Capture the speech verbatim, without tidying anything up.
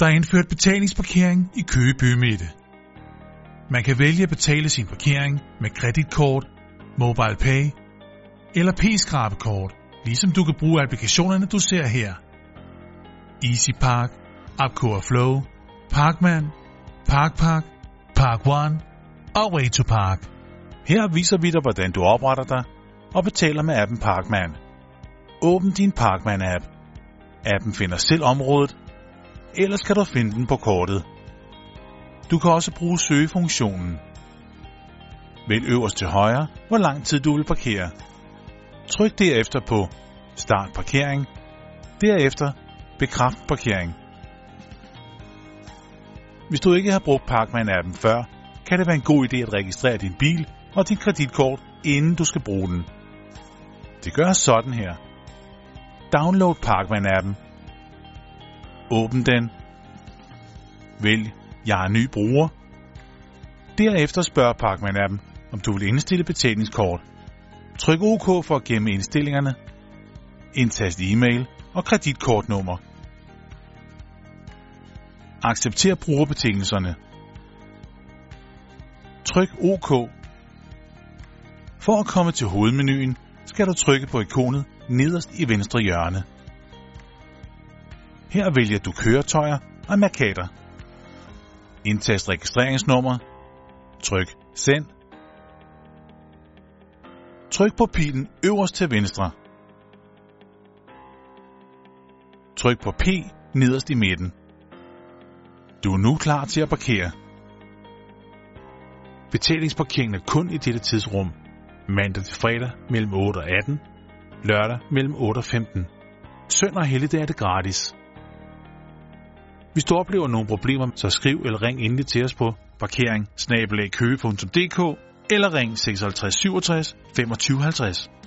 Der er indført betalingsparkering i Køge Bymidte. Man kan vælge at betale sin parkering med kreditkort, MobilePay eller P-skrabekort, ligesom du kan bruge applikationerne, du ser her. EasyPark, UpCore Flow, Parkman, ParkPark, ParkOne og WayToPark. Her viser vi dig, hvordan du opretter dig og betaler med appen Parkman. Åbn din Parkman-app. Appen finder selv området, ellers kan du finde den på kortet. Du kan også bruge søgefunktionen. Vælg øverst til højre, hvor lang tid du vil parkere. Tryk derefter på Start parkering, derefter Bekræft parkering. Hvis du ikke har brugt Parkman-appen før, kan det være en god idé at registrere din bil og dit kreditkort, inden du skal bruge den. Det gør sådan her. Download Parkman-appen. Åbn den. Vælg Jeg er ny bruger. Derefter spørg Parkman-appen, om du vil indstille betalingskort. Tryk OK for at gemme indstillingerne. Indtast e-mail og kreditkortnummer. Accepter brugerbetingelserne. Tryk OK. For at komme til hovedmenuen, skal du trykke på ikonet nederst i venstre hjørne. Her vælger du køretøjer og mærkater. Indtast registreringsnummer. Tryk Send. Tryk på pilen øverst til venstre. Tryk på P nederst i midten. Du er nu klar til at parkere. Betalingsparkeringen er kun i dette tidsrum. Mandag til fredag mellem otte og atten. Lørdag mellem otte og femten. Søndag og helligdag er det gratis. Hvis du oplever nogle problemer, så skriv eller ring endelig til os på parkering bindestreg køge punktum d k eller ring seksoghalvtreds syvogtres femogtyve halvtreds.